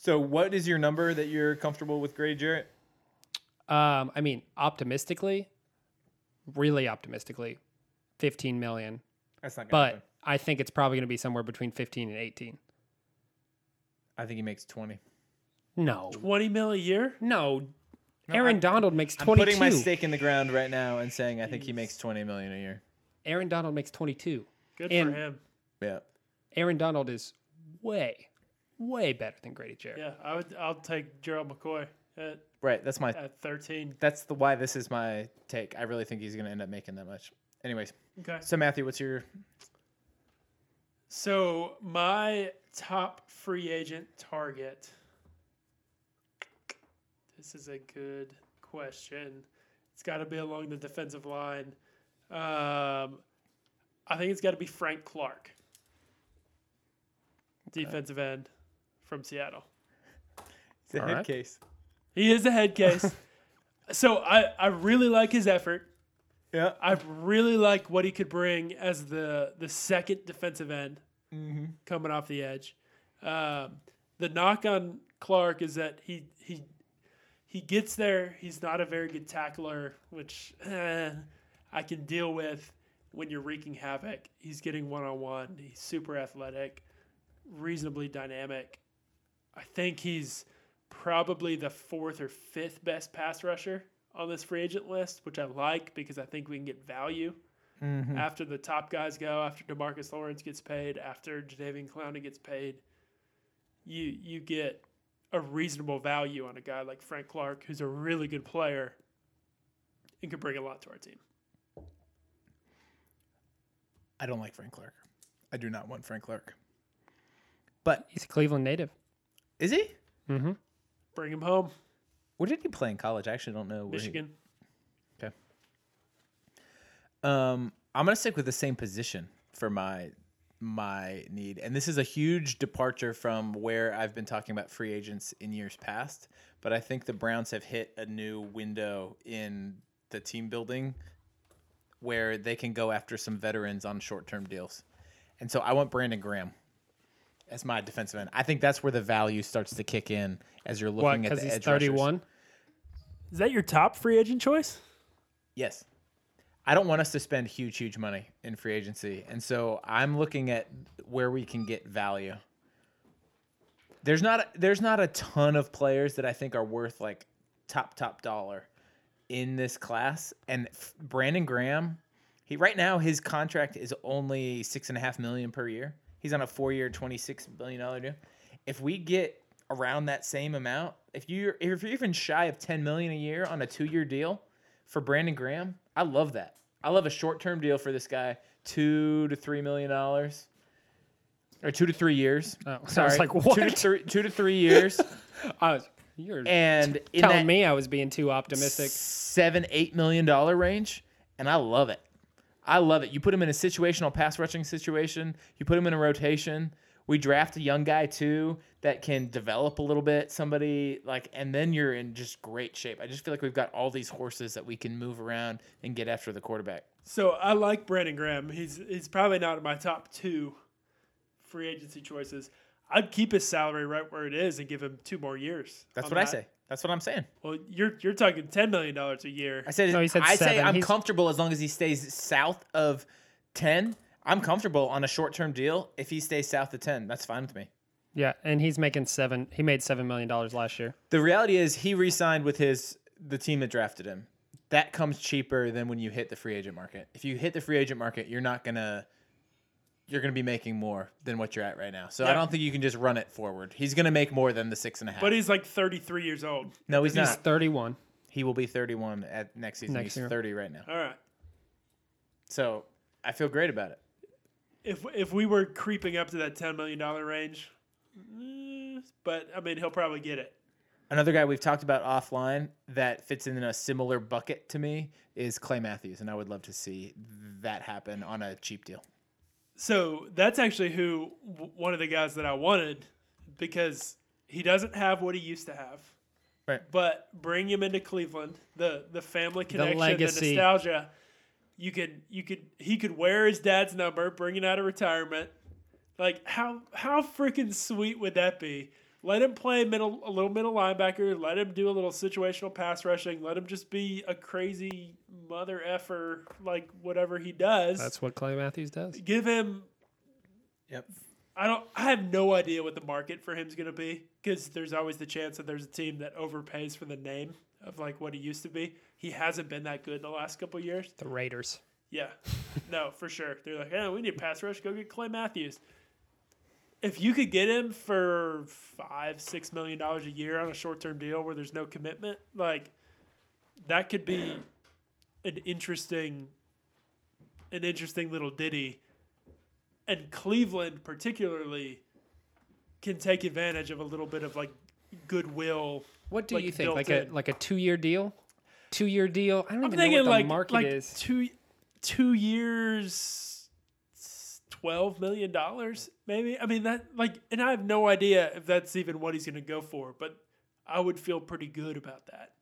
So what is your number that you're comfortable with Grady Jarrett? I mean, really optimistically, 15 million. That's not going to happen. But I think it's probably going to be somewhere between 15 and 18. I think he makes 20. No. 20 mil a year? No. Aaron Donald makes 22. I'm putting my stake in the ground right now and saying I think he makes 20 million a year. Aaron Donald makes 22. Good for him. Yeah. Aaron Donald is way better than Grady Jarrett. Yeah, I'll take Gerald McCoy. That's my at 13. That's why this is my take. I really think he's going to end up making that much. Anyways. Okay. So Matthew, what's your? So my top free agent target. This is a good question. It's got to be along the defensive line. I think it's got to be Frank Clark, defensive end from Seattle. It's a head case. He is a head case. So I really like his effort. Yeah. I really like what he could bring as the second defensive end coming off the edge. The knock on Clark is that he gets there. He's not a very good tackler, which I can deal with when you're wreaking havoc. He's getting one-on-one. He's super athletic, reasonably dynamic. I think he's probably the fourth or fifth best pass rusher on this free agent list, which I like because I think we can get value after the top guys go, after DeMarcus Lawrence gets paid, after Jadeveon Clowney gets paid. You get a reasonable value on a guy like Frank Clark, who's a really good player and can bring a lot to our team. I don't like Frank Clark. I do not want Frank Clark. But he's a Cleveland native. Is he? Mm-hmm. Bring him home. Where did he play in college? I actually don't know. Michigan. Okay. I'm going to stick with the same position for my need. And this is a huge departure from where I've been talking about free agents in years past. But I think the Browns have hit a new window in the team building where they can go after some veterans on short-term deals. And so I want Brandon Graham as my defensive end. I think that's where the value starts to kick in as you're looking at the edge rushers. 31? Is that your top free agent choice? Yes. I don't want us to spend huge, huge money in free agency. And so I'm looking at where we can get value. There's not a ton of players that I think are worth like top dollar in this class. And Brandon Graham, right now his contract is only $6.5 million per year. He's on a 4-year, $26 million deal. If we get around that same amount, if you're even shy of $10 million a year on a 2-year deal for Brandon Graham, I love that. I love a short-term deal for this guy, $2 to $3 million, or 2 to 3 years. Oh, sorry, I was like, what? 2 to 3 years. You're telling me I was being too optimistic. $7-8 million range, and I love it. I love it. You put him in a situational pass rushing situation. You put him in a rotation. We draft a young guy too that can develop a little bit. Somebody like, and then you're in just great shape. I just feel like we've got all these horses that we can move around and get after the quarterback. So I like Brandon Graham. He's probably not in my top 2 free agency choices. I'd keep his salary right where it is and give him 2 more years. That's what I say. That's what I'm saying. Well, you're talking $10 million a year. I said I'm comfortable as long as he stays south of 10. I'm comfortable on a short-term deal if he stays south of 10. That's fine with me. Yeah, and he's making he made $7 million last year. The reality is he re-signed with the team that drafted him. That comes cheaper than when you hit the free agent market. If you hit the free agent market, you're going to be making more than what you're at right now. So yeah. I don't think you can just run it forward. He's going to make more than the 6.5. But he's like 33 years old. No, he's not. He's 31. He will be 31 at next season. He's 30 right now. All right. So I feel great about it. If we were creeping up to that $10 million range, but I mean, he'll probably get it. Another guy we've talked about offline that fits in a similar bucket to me is Clay Matthews, and I would love to see that happen on a cheap deal. So that's actually one of the guys that I wanted because he doesn't have what he used to have. Right. But bring him into Cleveland, the family connection, the legacy, the nostalgia. He could wear his dad's number, bring it out of retirement. Like how freaking sweet would that be? Let him play a little middle linebacker. Let him do a little situational pass rushing. Let him just be a crazy mother effer, like whatever he does. That's what Clay Matthews does. Give him. Yep. I have no idea what the market for him is going to be because there's always the chance that there's a team that overpays for the name of like what he used to be. He hasn't been that good the last couple of years. The Raiders. Yeah. No, for sure. They're like, hey, we need a pass rush. Go get Clay Matthews. If you could get him for $5-6 million a year on a short-term deal where there's no commitment, like that could be an interesting little ditty. And Cleveland particularly can take advantage of a little bit of like goodwill. What do you think? Like a 2-year deal? 2-year deal? I don't even know what the market is. 2 years. $12 million, maybe. I mean that, like, and I have no idea if that's even what he's going to go for, but I would feel pretty good about that.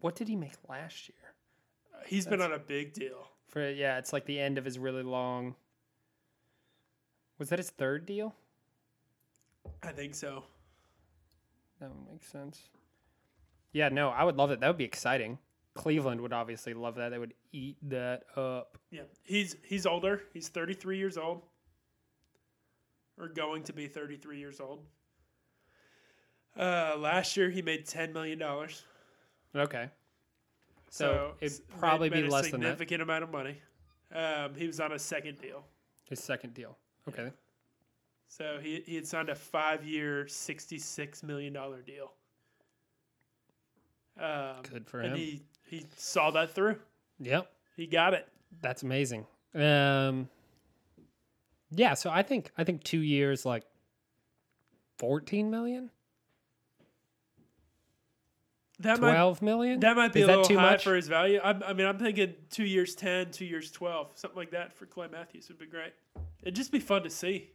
What did he make last year? He's been on a big deal. It's like the end of his really long. Was that his 3rd deal? I think so. That would make sense. Yeah, no, I would love it. That would be exciting. Cleveland would obviously love that. They would eat that up. Yeah, he's older. He's 33 years old, or going to be 33 years old. Last year he made $10 million. Okay. So it'd probably be less than that. A significant amount of money. He was on a second deal. His second deal. Okay. Yeah. So he had signed a 5-year, $66 million deal. Good for him. And he saw that through. Yep. He got it. That's amazing. Yeah, so I think 2 years, like $14 million? That 12 million? That might be a little high for his value. I'm thinking 2 years 10, 2 years 12, something like that for Clay Matthews would be great. It'd just be fun to see.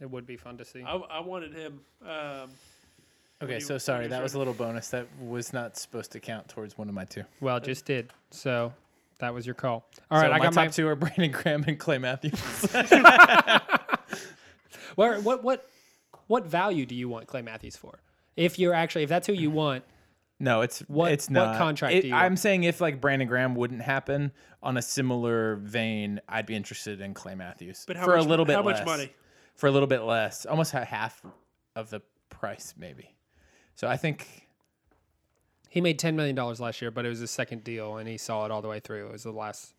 It would be fun to see. I wanted him. Okay, so sorry, that was a little bonus. That was not supposed to count towards one of my two. Well, it just did, so that was your call. All right, so my top two are Brandon Graham and Clay Matthews. Well, what value do you want Clay Matthews for? If that's who you want. No, it's not. What contract do you want? I'm saying if like Brandon Graham wouldn't happen on a similar vein, I'd be interested in Clay Matthews. But how much money? For a little bit less. Almost half of the price, maybe. So I think he made $10 million last year, but it was his second deal, and he saw it all the way through. It was the last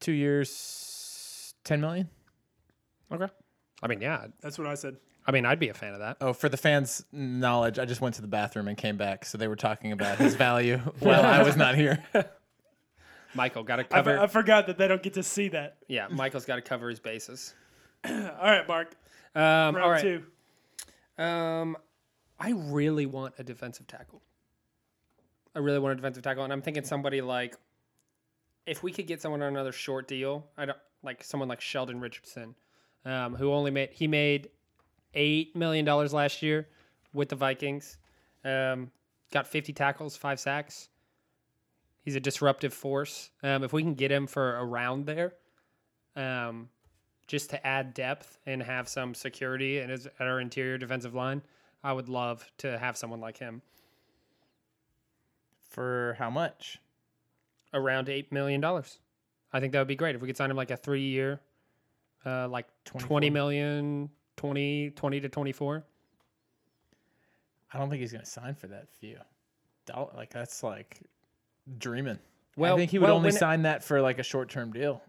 2 years, $10 million. Okay. I mean, yeah. That's what I said. I mean, I'd be a fan of that. Oh, for the fans' knowledge, I just went to the bathroom and came back, so they were talking about his value while I was not here. Michael got to cover. I forgot that they don't get to see that. Yeah, Michael's got to cover his bases. All right, Mark. Round two. I really want a defensive tackle. And I'm thinking somebody like, if we could get someone on another short deal, someone like Sheldon Richardson, who only made $8 million last year with the Vikings. Got 50 tackles, 5 sacks. He's a disruptive force. If we can get him for around there, just to add depth and have some security at our interior defensive line, I would love to have someone like him. For how much? Around $8 million. I think that would be great. If we could sign him like a 3-year, like 20 million... 20 to 24. I don't think he's going to sign for that few. Like that's like dreaming. Well, I think he would only sign that for like a short-term deal.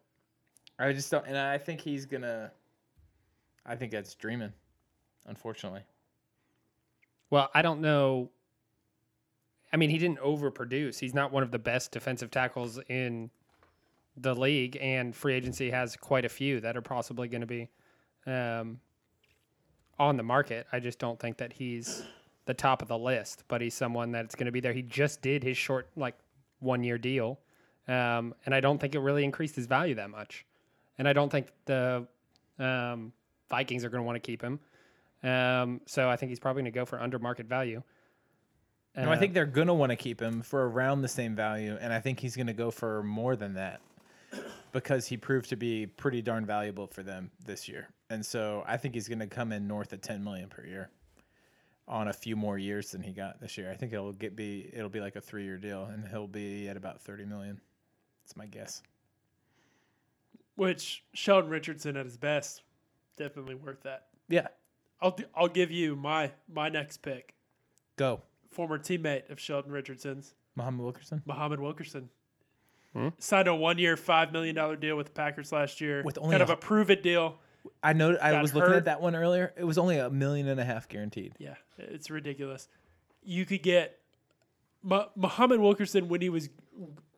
I just don't, and I think he's going to. I think that's dreaming, unfortunately. Well, I don't know. I mean, he didn't overproduce. He's not one of the best defensive tackles in the league, and free agency has quite a few that are possibly going to be. On the market. I just don't think that he's the top of the list, but he's someone that's going to be there. He just did his short, 1-year deal, and I don't think it really increased his value that much. And I don't think the Vikings are going to want to keep him. So I think he's probably going to go for under market value. No, I think they're going to want to keep him for around the same value, and I think he's going to go for more than that because he proved to be pretty darn valuable for them this year. And so I think he's going to come in north of $10 million per year on a few more years than he got this year. I think it'll be like a 3-year deal, and he'll be at about $30 million. That's my guess. Which Sheldon Richardson at his best, definitely worth that. Yeah. I'll give you my next pick. Go. Former teammate of Sheldon Richardson's. Muhammad Wilkerson. Hmm? Signed a 1-year, $5 million deal with the Packers last year. With only kind of a prove-it deal. I know. I was looking at that one earlier. It was only $1.5 million guaranteed. Yeah, it's ridiculous. You could get Muhammad Wilkerson when he was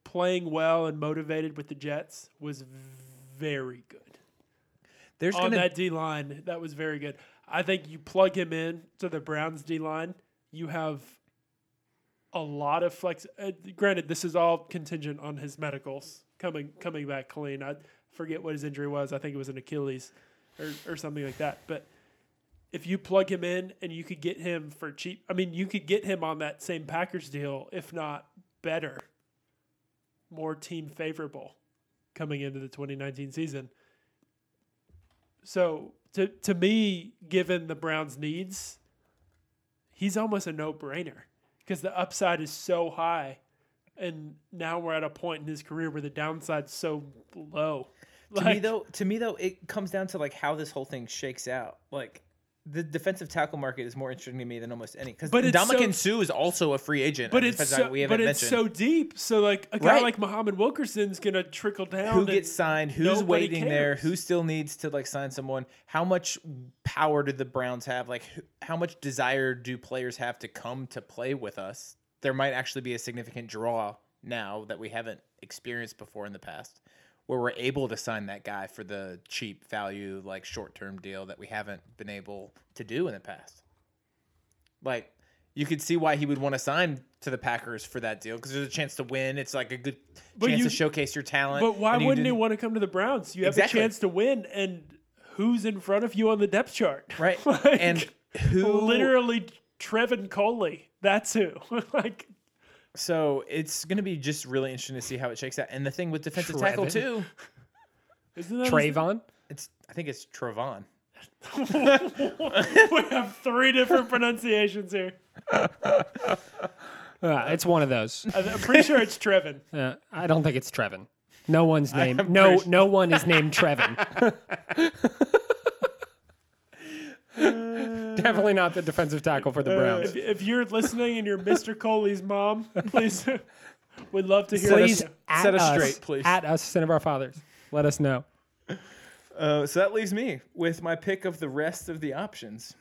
playing well and motivated with the Jets was very good. That D line, that was very good. I think you plug him in to the Browns D line, you have a lot of flex. Granted, this is all contingent on his medicals coming back clean. I forget what his injury was. I think it was an Achilles. Or something like that. But if you plug him in and you could get him for cheap, I mean, you could get him on that same Packers deal, if not better, more team favorable coming into the 2019 season. So to me, given the Browns' needs, he's almost a no-brainer because the upside is so high. And now we're at a point in his career where the downside's so low. To me, though, it comes down to, how this whole thing shakes out. the defensive tackle market is more interesting to me than almost any. Because Ndamukong Suh is also a free agent. But it's so, so deep. So like a guy like Muhammad Wilkerson is going to trickle down. Who gets signed? Who's waiting there? Who still needs to like sign someone? How much power do the Browns have? Like how much desire do players have to come to play with us? There might actually be a significant draw now that we haven't experienced before in the past, where we're able to sign that guy for the cheap value, like short-term deal that we haven't been able to do in the past. Like, you could see why he would want to sign to the Packers for that deal, because there's a chance to win. It's like a good chance to showcase your talent. But why wouldn't he want to come to the Browns? You have a chance to win, and who's in front of you on the depth chart? Right. Like, and who... Literally Trevin Coley. That's who. Like... So it's going to be just really interesting to see how it shakes out. And the thing with defensive tackle too, isn't that Trayvon? I think it's Trevon. We have three different pronunciations here. It's one of those. I'm pretty sure it's Trevin. I don't think it's Trevin. No one's named. No one is named Trevin. Definitely not the defensive tackle for the Browns. If you're listening and you're Mr. Coley's mom, please, we'd love to hear. Please set us straight, please. At us, Sin of Our Fathers. Let us know. So that leaves me with my pick of the rest of the options.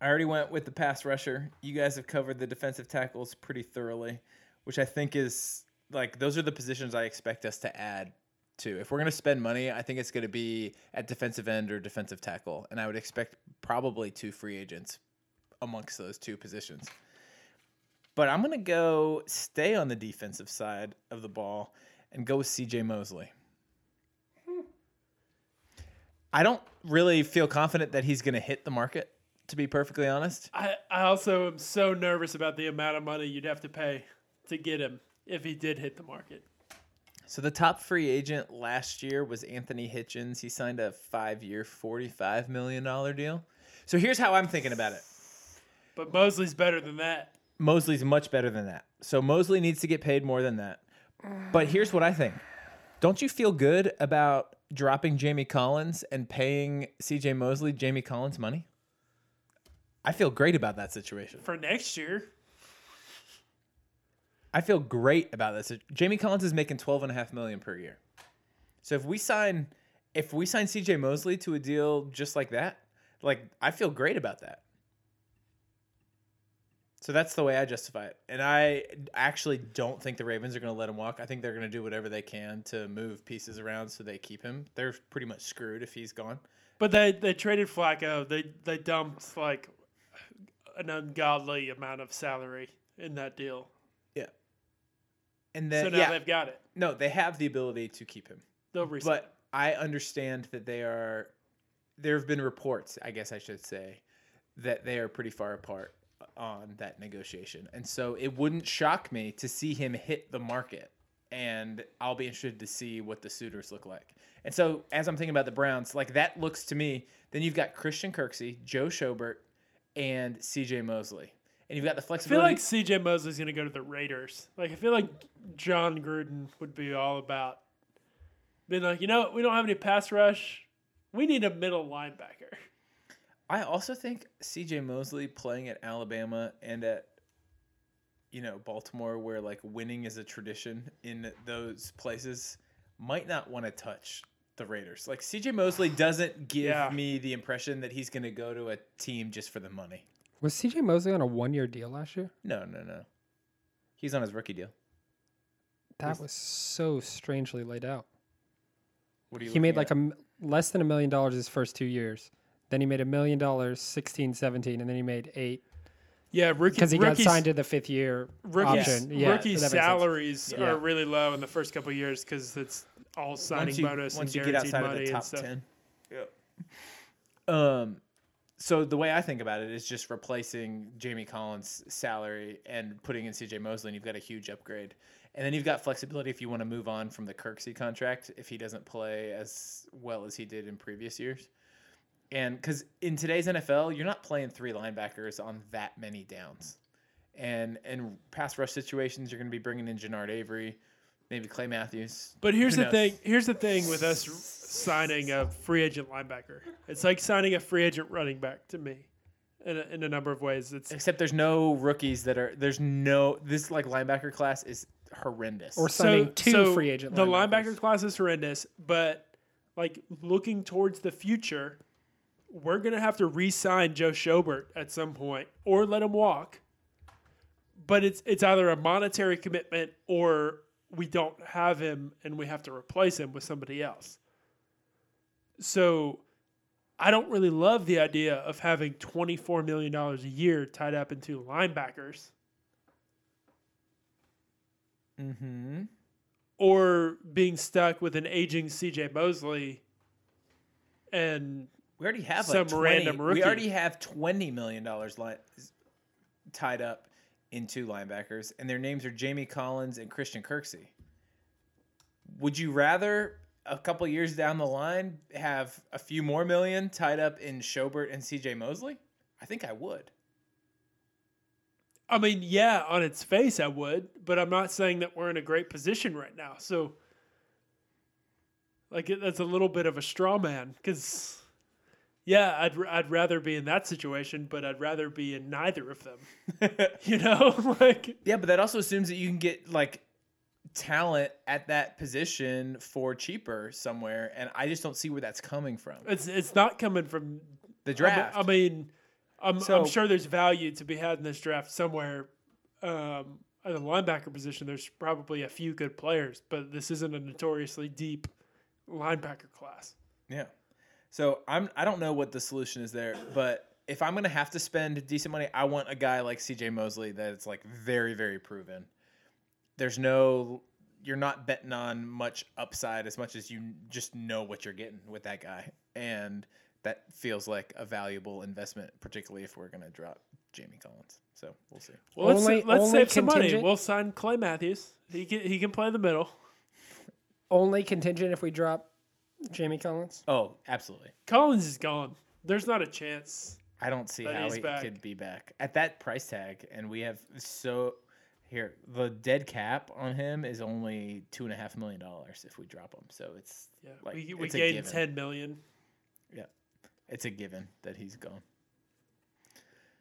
I already went with the pass rusher. You guys have covered the defensive tackles pretty thoroughly, which I think is like those are the positions I expect us to add. If we're going to spend money, I think it's going to be at defensive end or defensive tackle. And I would expect probably two free agents amongst those two positions. But I'm going to stay on the defensive side of the ball and go with C.J. Mosley. I don't really feel confident that he's going to hit the market, to be perfectly honest. I also am so nervous about the amount of money you'd have to pay to get him if he did hit the market. So the top free agent last year was Anthony Hitchens. He signed a 5-year, $45 million deal. So here's how I'm thinking about it. But Mosley's better than that. Mosley's much better than that. So Mosley needs to get paid more than that. But here's what I think. Don't you feel good about dropping Jamie Collins and paying C.J. Mosley Jamie Collins money? I feel great about that situation. For next year. I feel great about this. Jamie Collins is making $12.5 million per year. So if we sign C.J. Mosley to a deal just like that, like I feel great about that. So that's the way I justify it. And I actually don't think the Ravens are going to let him walk. I think they're going to do whatever they can to move pieces around so they keep him. They're pretty much screwed if he's gone. But they traded Flacco. They dumped like an ungodly amount of salary in that deal. And then, so now they've got it. No, they have the ability to keep him. They'll reset. But I understand that there have been reports, I guess I should say, that they are pretty far apart on that negotiation. And so it wouldn't shock me to see him hit the market. And I'll be interested to see what the suitors look like. And so as I'm thinking about the Browns, like that looks to me, then you've got Christian Kirksey, Joe Schobert, and C.J. Mosley. And you've got the flexibility. I feel like C.J. Mosley's going to go to the Raiders. Like I feel like John Gruden would be all about being like, you know, we don't have any pass rush. We need a middle linebacker. I also think C.J. Mosley playing at Alabama and at, you know, Baltimore, where like winning is a tradition in those places, might not want to touch the Raiders. Like C.J. Mosley doesn't give me the impression that he's going to go to a team just for the money. Was C.J. Mosley on a 1-year deal last year? No. He's on his rookie deal. That was so strangely laid out. What are you? He made like less than $1 million his first 2 years. Then he made $1 million 16, 17, and then he made 8. Yeah, because he got signed to the 5th year option. Yeah, rookie salaries are really low in the first couple of years because it's all signing bonus and guaranteed money. Once you get outside of the top 10. Yep. So the way I think about it is just replacing Jamie Collins' salary and putting in C.J. Mosley, and you've got a huge upgrade. And then you've got flexibility if you want to move on from the Kirksey contract if he doesn't play as well as he did in previous years. And because in today's NFL, you're not playing three linebackers on that many downs. And in pass rush situations, you're going to be bringing in Jannard Avery. Maybe Clay Matthews. But here's the thing. Here's the thing with us signing a free agent linebacker. It's like signing a free agent running back to me, in a number of ways. It's except there's no rookies that are. There's no. This like linebacker class is horrendous. Or signing two free agent. The linebacker class is horrendous, but like looking towards the future, we're gonna have to re-sign Joe Schobert at some point or let him walk. But it's either a monetary commitment or we don't have him and we have to replace him with somebody else. So I don't really love the idea of having $24 million a year tied up in two linebackers. Mm-hmm. Or being stuck with an aging C.J. Mosley and we already have some random rookie. We already have $20 million tied up in two linebackers, and their names are Jamie Collins and Christian Kirksey. Would you rather a couple years down the line have a few more million tied up in Schobert and C.J. Mosley? I think I would. I mean, yeah, on its face I would, but I'm not saying that we're in a great position right now. So, like, that's a little bit of a straw man because, yeah, I'd rather be in that situation, but I'd rather be in neither of them. You know, like yeah, but that also assumes that you can get like talent at that position for cheaper somewhere, and I just don't see where that's coming from. It's not coming from the draft. I mean. I'm sure there's value to be had in this draft somewhere. At the linebacker position, there's probably a few good players, but this isn't a notoriously deep linebacker class. Yeah. So I don't know what the solution is there, but if I'm going to have to spend decent money, I want a guy like C.J. Mosley that's like very, very proven. There's no – you're not betting on much upside as much as you just know what you're getting with that guy. And – that feels like a valuable investment, particularly if we're going to drop Jamie Collins. So we'll see. Well, let's save some money. We'll sign Clay Matthews. He can play the middle. Only contingent if we drop Jamie Collins? Oh, absolutely. Collins is gone. There's not a chance. I don't see how he could be back. At that price tag, and we have so... Here, the dead cap on him is only $2.5 million if we drop him. So it's... Yeah, like, we gained $10 million. Yeah. It's a given that he's gone.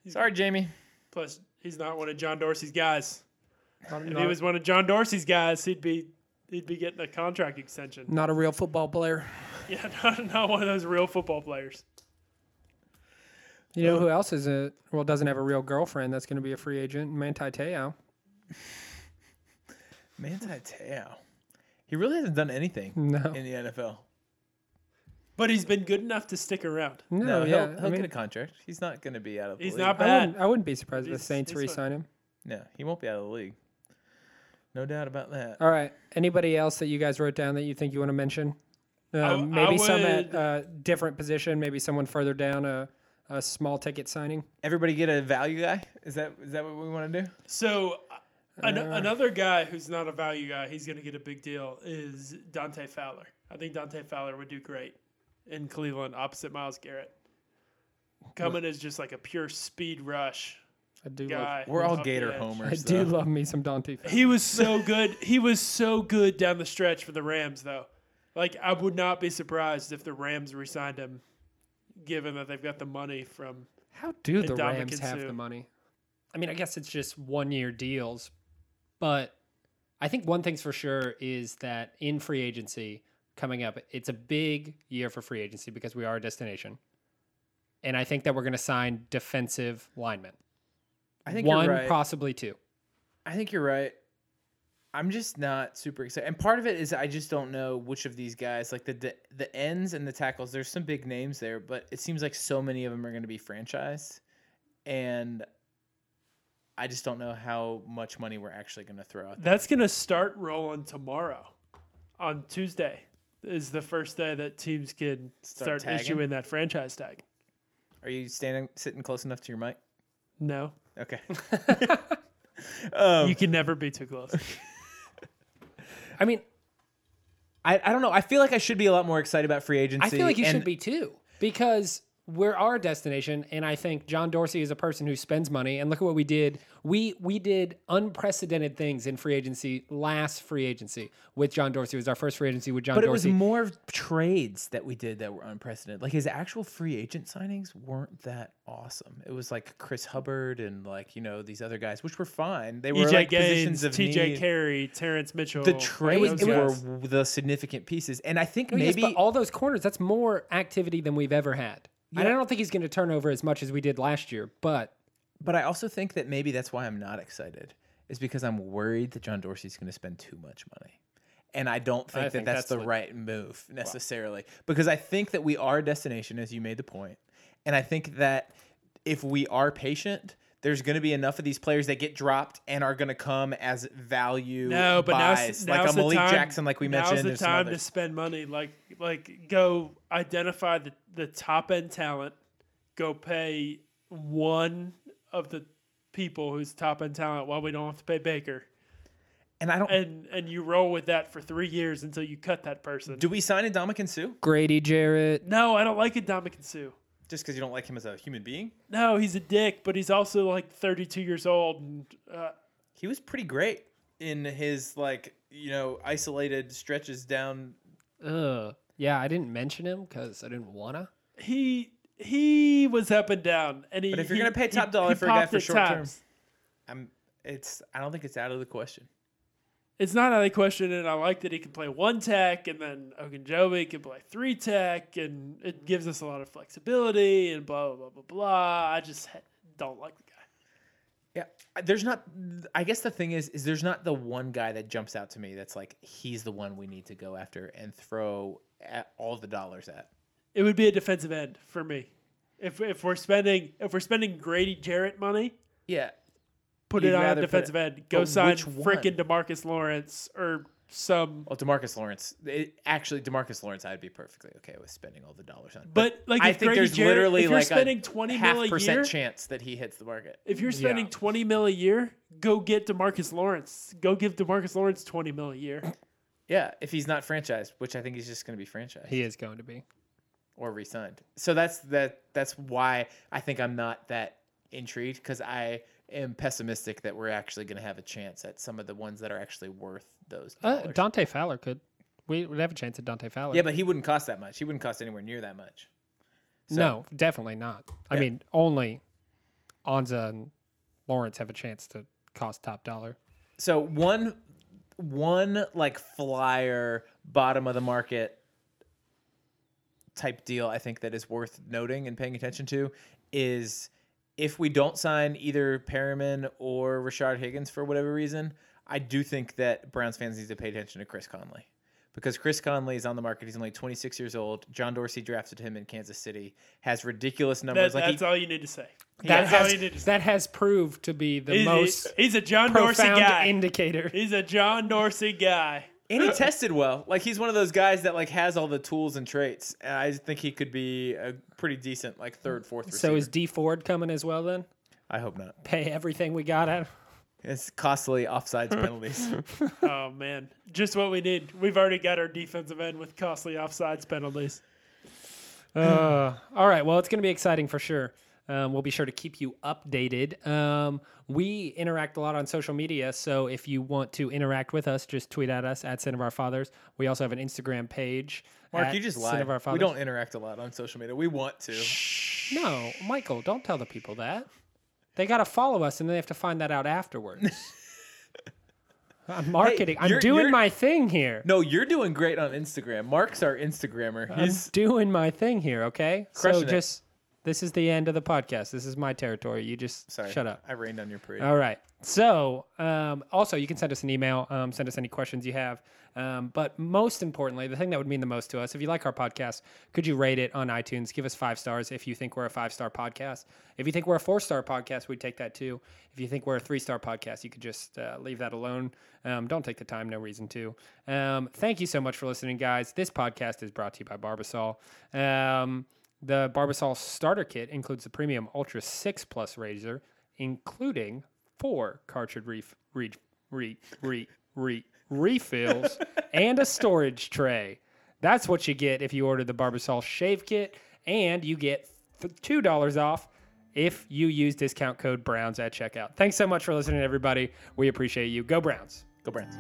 Sorry, Jamie. Plus, he's not one of John Dorsey's guys. If he was one of John Dorsey's guys, he'd be getting a contract extension. Not a real football player. Yeah, not one of those real football players. You know who else doesn't have a real girlfriend that's going to be a free agent? Manti Te'o. Manti Te'o. He really hasn't done anything in the NFL. But he's been good enough to stick around. No, yeah. He'll get a contract. He's not going to be out of the league. He's not bad. I wouldn't be surprised if the Saints re-sign him. No, he won't be out of the league. No doubt about that. All right. Anybody else that you guys wrote down that you think you want to mention? Maybe some at a different position. Maybe someone further down a small ticket signing. Everybody get a value guy? Is that what we want to do? So another guy who's not a value guy, he's going to get a big deal, is Dante Fowler. I think Dante Fowler would do great in Cleveland, opposite Myles Garrett. Coming is just like a pure speed rush. I do guy. We're all Gator homers. I do love me some Dante Fowler. He was so good. He was so good down the stretch for the Rams, though. Like, I would not be surprised if the Rams re-signed him, given that they've got the money from. How do the Rams have the money? I mean, I guess it's just one-year deals, but I think one thing's for sure is that in free agency coming up, it's a big year for free agency because we are a destination, and I think that we're going to sign defensive linemen. I think one, you're right. Possibly two. I think you're right. I'm just not super excited, and part of it is I just don't know which of these guys, like the ends and the tackles. There's some big names there, but it seems like so many of them are going to be franchised, and I just don't know how much money we're actually going to throw out there. That's going to start rolling tomorrow, on Tuesday. Is the first day that teams can start issuing that franchise tag. Are you sitting close enough to your mic? No. Okay. You can never be too close. I mean, I don't know. I feel like I should be a lot more excited about free agency. I feel like you should be too, because we're our destination, and I think John Dorsey is a person who spends money, and look at what we did. We did unprecedented things in free agency, last free agency with John Dorsey. It was our first free agency with John Dorsey. But it was more trades that we did that were unprecedented. Like, his actual free agent signings weren't that awesome. It was like Chris Hubbard and, like, you know, these other guys, which were fine. They were EJ like Gaines, positions of TJ Carey, Terrence Mitchell. The trades were the significant pieces. And I think maybe... Yes, but all those corners, that's more activity than we've ever had. Yeah. And I don't think he's going to turn over as much as we did last year, but I also think that maybe that's why I'm not excited, is because I'm worried that John Dorsey's going to spend too much money. And I don't think that's the right move necessarily, because I think that we are a destination, as you made the point. And I think that if we are patient, there's going to be enough of these players that get dropped and are going to come as value buys. Like a Malik Jackson, like we mentioned. Now's the time to spend money. Like go identify the top-end talent. Go pay one of the people who's top-end talent while we don't have to pay Baker. And you roll with that for 3 years until you cut that person. Do we sign Ndamukong Suh? Grady Jarrett. No, I don't like Ndamukong Suh. Just because you don't like him as a human being? No, he's a dick, but he's also like 32 years old. And, he was pretty great in his isolated stretches down. Yeah, I didn't mention him because I didn't want to. He was up and down. But if you're going to pay top dollar for a guy for short term, I don't think it's out of the question. It's not out of the question, and I like that he can play one tech, and then Ogunjobi can play three tech, and it gives us a lot of flexibility, and blah, blah, blah, blah, blah. I just don't like the guy. Yeah, there's not... I guess the thing is there's not the one guy that jumps out to me that's like, he's the one we need to go after and throw all the dollars at. It would be a defensive end for me. If we're spending Grady Jarrett money... Yeah. Put it on defensive end. Go sign freaking DeMarcus Lawrence or some. Well, DeMarcus Lawrence. DeMarcus Lawrence, I'd be perfectly okay with spending all the dollars on. But I think there's literally like a half % chance that he hits the market. If you're spending $20 million a year, go get DeMarcus Lawrence. Go give DeMarcus Lawrence $20 million a year. Yeah, if he's not franchised, which I think he's just going to be franchised. He is going to be, or re-signed. So that's why I think I'm not that intrigued, because I'm pessimistic that we're actually going to have a chance at some of the ones that are actually worth those dollars. Dante Fowler could. We would have a chance at Dante Fowler. Yeah, but he wouldn't cost that much. He wouldn't cost anywhere near that much. So, no, definitely not. Yeah. I mean, only Anza and Lawrence have a chance to cost top dollar. So one like flyer, bottom of the market type deal I think that is worth noting and paying attention to is... If we don't sign either Perriman or Rashard Higgins for whatever reason, I do think that Browns fans need to pay attention to Chris Conley, because Chris Conley is on the market. He's only 26 years old. John Dorsey drafted him in Kansas City, has ridiculous numbers. That's all you need to say. That has proved to be the most he's a John Dorsey guy. Indicator. He's a John Dorsey guy. And he tested well. Like, he's one of those guys that like has all the tools and traits. And I think he could be a pretty decent like third, fourth receiver. So is D Ford coming as well then? I hope not. Pay everything we got out. It's costly offsides penalties. Oh man, just what we need. We've already got our defensive end with costly offsides penalties. All right. Well, it's going to be exciting for sure. We'll be sure to keep you updated. We interact a lot on social media, so if you want to interact with us, just tweet at us at Sin of Our Fathers. We also have an Instagram page. Mark, you just lied. We don't interact a lot on social media. We want to. Shh. No, Michael, don't tell the people that. They got to follow us, and they have to find that out afterwards. I'm marketing. Hey, I'm doing my thing here. No, you're doing great on Instagram. Mark's our Instagrammer. He's doing my thing here, okay? So just... This is the end of the podcast. This is my territory. You just shut up. I rained on your parade. All right. So also, you can send us an email, send us any questions you have. But most importantly, the thing that would mean the most to us, if you like our podcast, could you rate it on iTunes? Give us 5 stars if you think we're a 5-star podcast. If you think we're a 4-star podcast, we'd take that too. If you think we're a 3-star podcast, you could just leave that alone. Don't take the time, no reason to. Thank you so much for listening, guys. This podcast is brought to you by Barbasol. The Barbasol starter kit includes the premium Ultra 6 Plus razor, including 4 cartridge refills and a storage tray. That's what you get if you order the Barbasol shave kit, and you get for $2 off if you use discount code Browns at checkout. Thanks so much for listening, everybody. We appreciate you. Go Browns. Go Browns.